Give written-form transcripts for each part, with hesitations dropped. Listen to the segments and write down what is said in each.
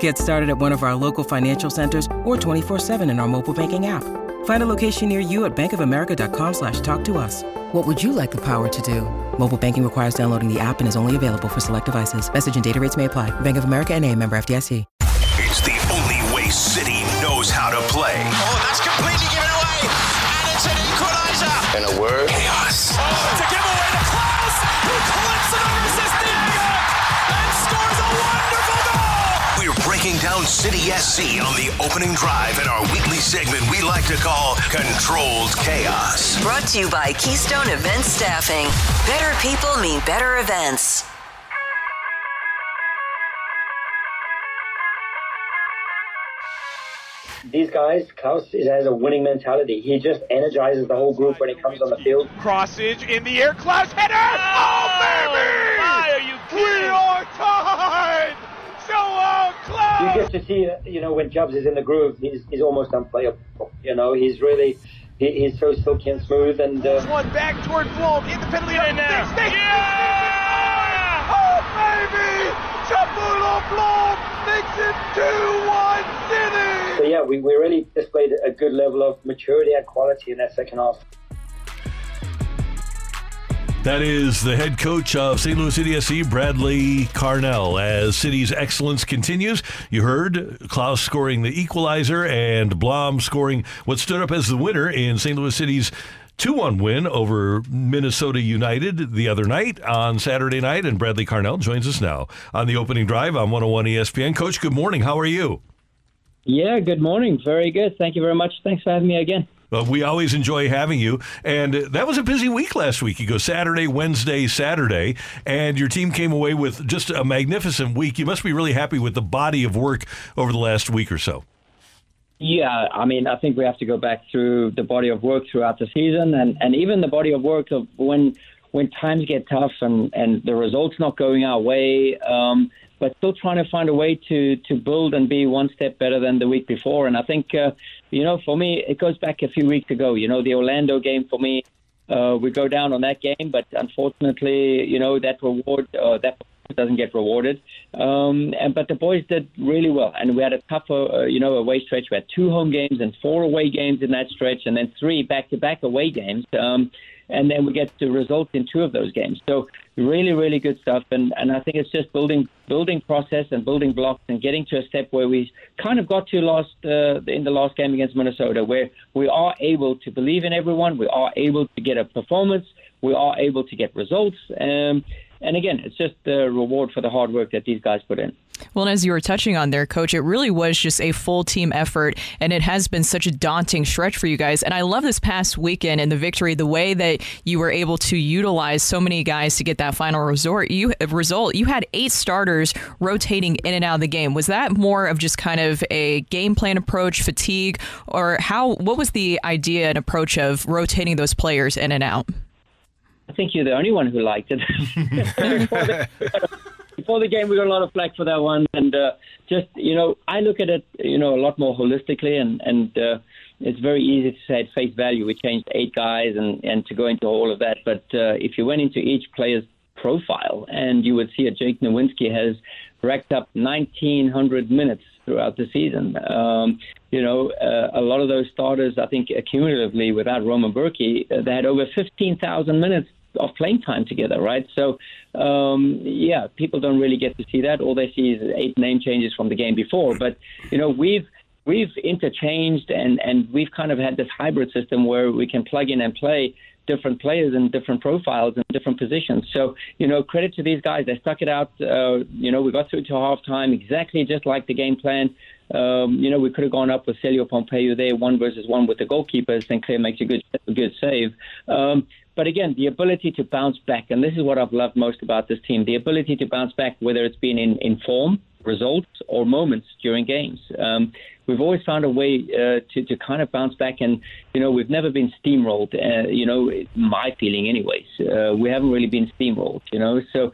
Get started at one of our local financial centers or 24/7 in our mobile banking app. Find a location near you at bankofamerica.com/talktous. What would you like the power to do? Mobile banking requires downloading the app and is only available for select devices. Message and data rates may apply. Bank of America NA, member FDIC. It's the only way City knows how to play. Oh, that's completely given away. And it's an equalizer. In a word, chaos. Oh, it's a giveaway to Klaus, who clips an unresisted goal and scores a wonderful goal. We're breaking down City SC on the opening drive in our weekly segment we like to call Controlled Chaos. Brought to you by Keystone Event Staffing. Better people mean better events. These guys, Klaus has a winning mentality. He just energizes the whole group when he comes on the field. Crossage in the air, Klaus header! Oh, baby! Why are you kidding? We are tied! So long, Klaus! You get to see, when Jobs is in the groove, he's almost unplayable. He's really, he's so silky and smooth. And one back toward Blom in the penalty area now. Yeah! Oh, baby! Chapulo Blom makes it 2-1 City! So yeah, we really displayed a good level of maturity and quality in that second half. That is the head coach of St. Louis City SC, Bradley Carnell. As City's excellence continues, you heard Klaus scoring the equalizer and Blom scoring what stood up as the winner in St. Louis City's 2-1 win over Minnesota United the other night on Saturday night. And Bradley Carnell joins us now on the opening drive on 101 ESPN. Coach, good morning. How are you? Yeah, good morning. Very good. Thank you very much. Thanks for having me again. Well, we always enjoy having you. And that was a busy week last week. You go Saturday, Wednesday, Saturday, and your team came away with just a magnificent week. You must be really happy with the body of work over the last week or so. Yeah, I think we have to go back through the body of work throughout the season and even the body of work of when times get tough and the results not going our way, but still trying to find a way to build and be one step better than the week before. And I think, for me, it goes back a few weeks ago. The Orlando game for me, we go down on that game, but unfortunately, that doesn't get rewarded. But the boys did really well. And we had a tougher, away stretch. We had 2 home games and 4 away games in that stretch, and then 3 back-to-back away games. And then we get the result in 2 of those games. So really, really good stuff. And I think it's just building process and building blocks and getting to a step where we kind of got to in the last game against Minnesota, where we are able to believe in everyone. We are able to get a performance. We are able to get results. And again, it's just the reward for the hard work that these guys put in. Well, and as you were touching on there, Coach, it really was just a full team effort, and it has been such a daunting stretch for you guys. And I love this past weekend and the victory, the way that you were able to utilize so many guys to get that final result. You had 8 starters rotating in and out of the game. Was that more of just kind of a game plan approach, fatigue, or what was the idea and approach of rotating those players in and out? I think you're the only one who liked it. Before the game, we got a lot of flack for that one. And I look at it, a lot more holistically. And it's very easy to say at face value, we changed 8 guys and to go into all of that. But if you went into each player's profile, and you would see that Jake Nowinski has racked up 1,900 minutes throughout the season. A lot of those starters, I think, cumulatively, without Roman Berkey, they had over 15,000 minutes of playing time together, right? So, people don't really get to see that. All they see is 8 name changes from the game before. But, we've interchanged and we've kind of had this hybrid system where we can plug in and play different players and different profiles and different positions. So, credit to these guys. They stuck it out. We got through to halftime exactly just like the game plan. We could have gone up with Celio Pompeu there, 1 versus 1 with the goalkeeper. St. Clair makes a good save. But again, the ability to bounce back, and this is what I've loved most about this team, the ability to bounce back, whether it's been in form, results or moments during games. We've always found a way to kind of bounce back, and we've never been steamrolled. My feeling, anyways, we haven't really been steamrolled. So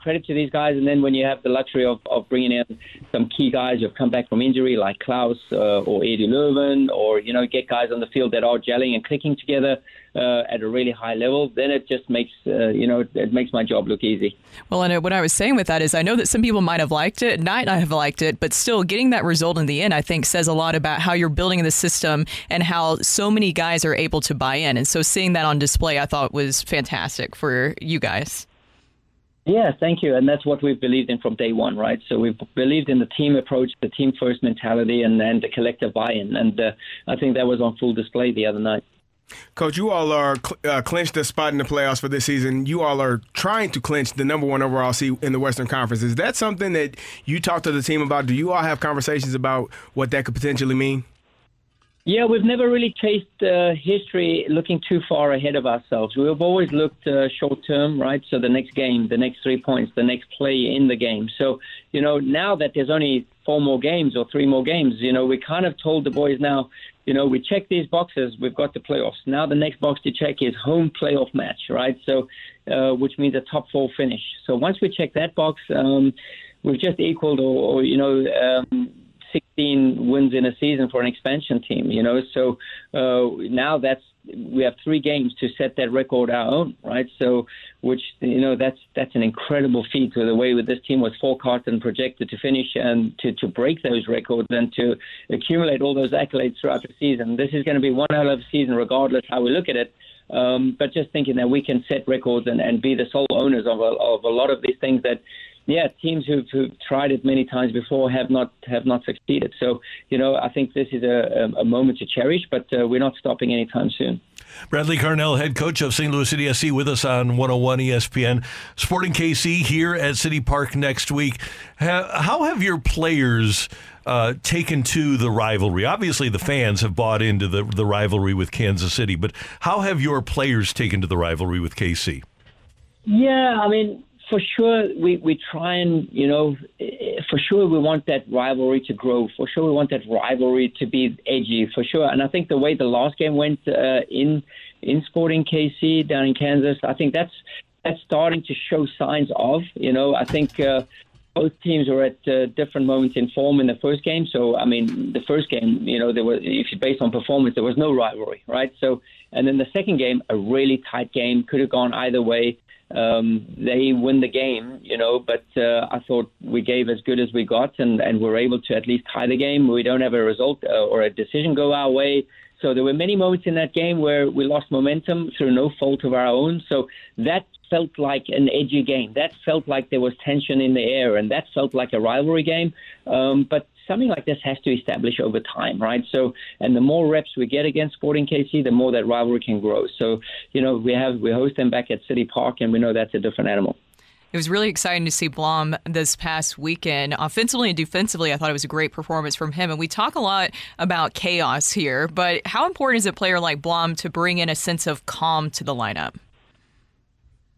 credit to these guys. And then when you have the luxury of bringing in some key guys who have come back from injury, like Klaus or Eddie Leuven, or get guys on the field that are gelling and clicking together at a really high level, then it just makes it makes my job look easy. Well, and what I was saying with that is, I know that some people might have liked it, might not have liked it, but still getting that result in the end, I think, says a lot about how you're building the system and how so many guys are able to buy in. And so seeing that on display, I thought was fantastic for you guys. Yeah, thank you. And that's what we've believed in from day one, right? So we've believed in the team approach, the team first mentality, and the collective buy-in. And I think that was on full display the other night. Coach, you all are clinched a spot in the playoffs for this season. You all are trying to clinch the number one overall seed in the Western Conference. Is that something that you talk to the team about? Do you all have conversations about what that could potentially mean? Yeah, we've never really chased history looking too far ahead of ourselves. We've always looked short-term, right? So the next game, the next 3 points, the next play in the game. So, now that there's only 4 more games or 3 more games, we kind of told the boys now, we check these boxes, we've got the playoffs. Now the next box to check is home playoff match, right? So, which means a top 4 finish. So once we check that box, we've just equaled or 16 wins in a season for an expansion team, So now we have 3 games to set that record our own, right? So, which, that's an incredible feat with the way that this team was forecast and projected to finish and to break those records and to accumulate all those accolades throughout the season. This is going to be one hell of a season regardless how we look at it. But just thinking that we can set records and be the sole owners of a lot of these things that, yeah, teams who've tried it many times before have not succeeded. So, I think this is a moment to cherish, but we're not stopping anytime soon. Bradley Carnell, head coach of St. Louis City SC, with us on 101 ESPN. Sporting KC here at City Park next week. How have your players taken to the rivalry? Obviously, the fans have bought into the rivalry with Kansas City, but how have your players taken to the rivalry with KC? Yeah, I mean, for sure, we try and, for sure we want that rivalry to grow. For sure we want that rivalry to be edgy, for sure. And I think the way the last game went in Sporting KC down in Kansas, I think that's starting to show signs of, I think both teams were at different moments in form in the first game. So, I mean, the first game, there was, if you based on performance, there was no rivalry, right? So, and then the second game, a really tight game, could have gone either way. They win the game, but I thought we gave as good as we got and were able to at least tie the game. We don't have a result or a decision go our way. So there were many moments in that game where we lost momentum through no fault of our own. So that felt like an edgy game. That felt like there was tension in the air, and that felt like a rivalry game. But something like this has to establish over time, right? So, and the more reps we get against Sporting KC, the more that rivalry can grow. So, we host them back at City Park, and we know that's a different animal. It was really exciting to see Blom this past weekend. Offensively and defensively, I thought it was a great performance from him. And we talk a lot about chaos here, but how important is a player like Blom to bring in a sense of calm to the lineup?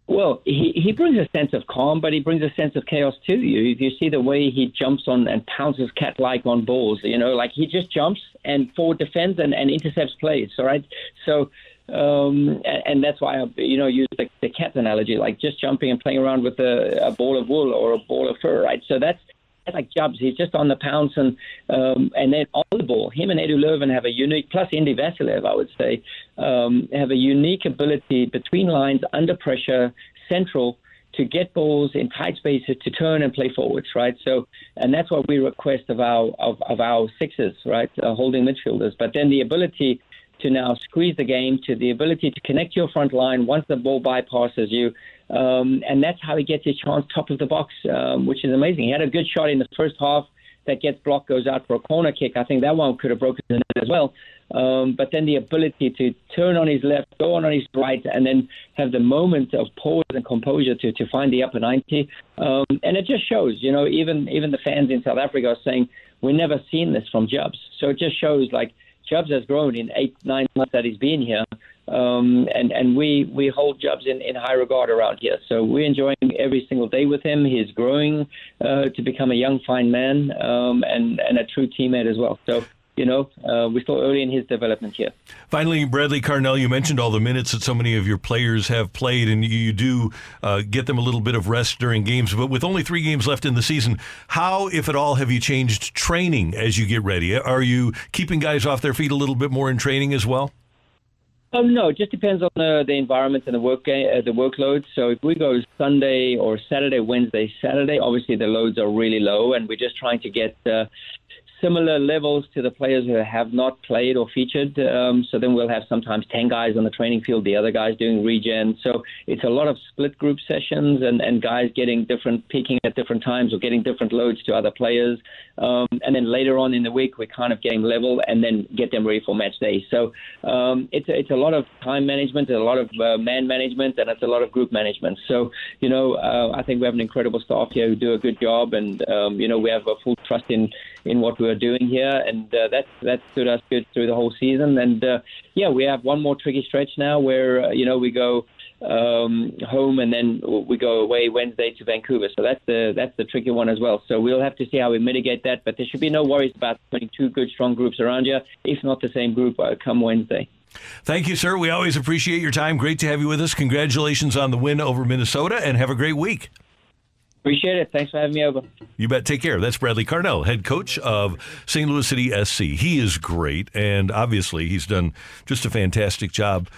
Well, he brings a sense of calm, but he brings a sense of chaos too. You see the way he jumps on and pounces cat-like on balls, like he just jumps and forward defends and intercepts plays, all right? So, and that's why I, use the cat analogy, like just jumping and playing around with a ball of wool or a ball of fur, right? So that's like Dobbs. He's just on the pounce and then on the ball. Him and Edu Löwen have a unique, plus Indy Vassilev, I would say, have a unique ability between lines, under pressure, central, to get balls in tight spaces, to turn and play forwards, right? So, and that's what we request of our sixes, right, holding midfielders. But then the ability to now squeeze the game, to the ability to connect your front line once the ball bypasses you. And that's how he gets his chance top of the box, which is amazing. He had a good shot in the first half that gets blocked, goes out for a corner kick. I think that one could have broken the net as well. But then the ability to turn on his left, go on his right, and then have the moment of pause and composure to find the upper 90. And it just shows, even the fans in South Africa are saying, we've never seen this from Jobs. So it just shows, like, Jobs has grown in 8-9 months that he's been here. And we hold Jobs in high regard around here. So we're enjoying every single day with him. He is growing to become a young, fine man and a true teammate as well. So, you know, we're still early in his development here. Finally, Bradley Carnell, you mentioned all the minutes that so many of your players have played, and you do get them a little bit of rest during games. But with only 3 games left in the season, how, if at all, have you changed training as you get ready? Are you keeping guys off their feet a little bit more in training as well? No, it just depends on the environment and the workload. So if we go Sunday or Saturday, Wednesday, Saturday, obviously the loads are really low, and we're just trying to get similar levels to the players who have not played or featured. So then we'll have sometimes 10 guys on the training field, the other guys doing regen. So it's a lot of split group sessions and guys getting different, peaking at different times or getting different loads to other players. And then later on in the week, we're kind of getting level and then get them ready for match day. So it's a lot of time management, a lot of man management, and it's a lot of group management. So, you know, I think we have an incredible staff here who do a good job. And, you know, we have a full trust in what we're doing here. And that stood us good through the whole season. And, we have one more tricky stretch now where, we go home and then we go away Wednesday to Vancouver. So that's the tricky one as well. So we'll have to see how we mitigate that. But there should be no worries about putting 2 good, strong groups around you, if not the same group come Wednesday. Thank you, sir. We always appreciate your time. Great to have you with us. Congratulations on the win over Minnesota, and have a great week. Appreciate it. Thanks for having me over. You bet. Take care. That's Bradley Carnell, head coach of St. Louis City SC. He is great, and obviously he's done just a fantastic job.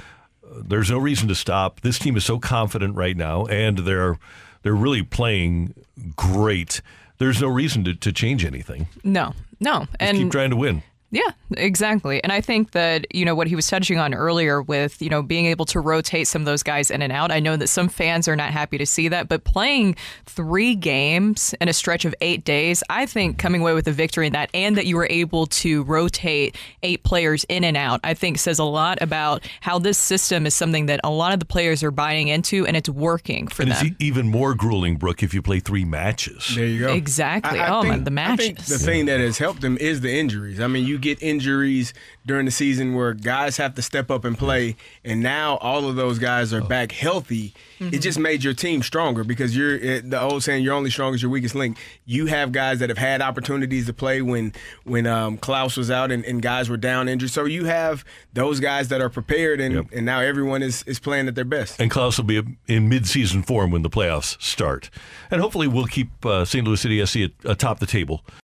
There's no reason to stop. This team is so confident right now, and they're really playing great. There's no reason to change anything. No. Just and keep trying to win. Yeah, exactly. And I think that, what he was touching on earlier with, being able to rotate some of those guys in and out. I know that some fans are not happy to see that, but playing 3 games in a stretch of 8 days, I think coming away with a victory in that, and that you were able to rotate 8 players in and out, I think says a lot about how this system is something that a lot of the players are buying into, and it's working for them. And it's even more grueling, Brooke, if you play 3 matches. There you go. Exactly. The matches. I think the thing that has helped them is the injuries. I mean, you get injuries during the season where guys have to step up and play, and now all of those guys are back healthy. Mm-hmm. It just made your team stronger, because you're the old saying, you're only strong as your weakest link. You have guys that have had opportunities to play when Klaus was out and guys were down injured. So you have those guys that are prepared, and now everyone is playing at their best. And Klaus will be in mid-season form when the playoffs start. And hopefully we'll keep St. Louis City SC atop the table.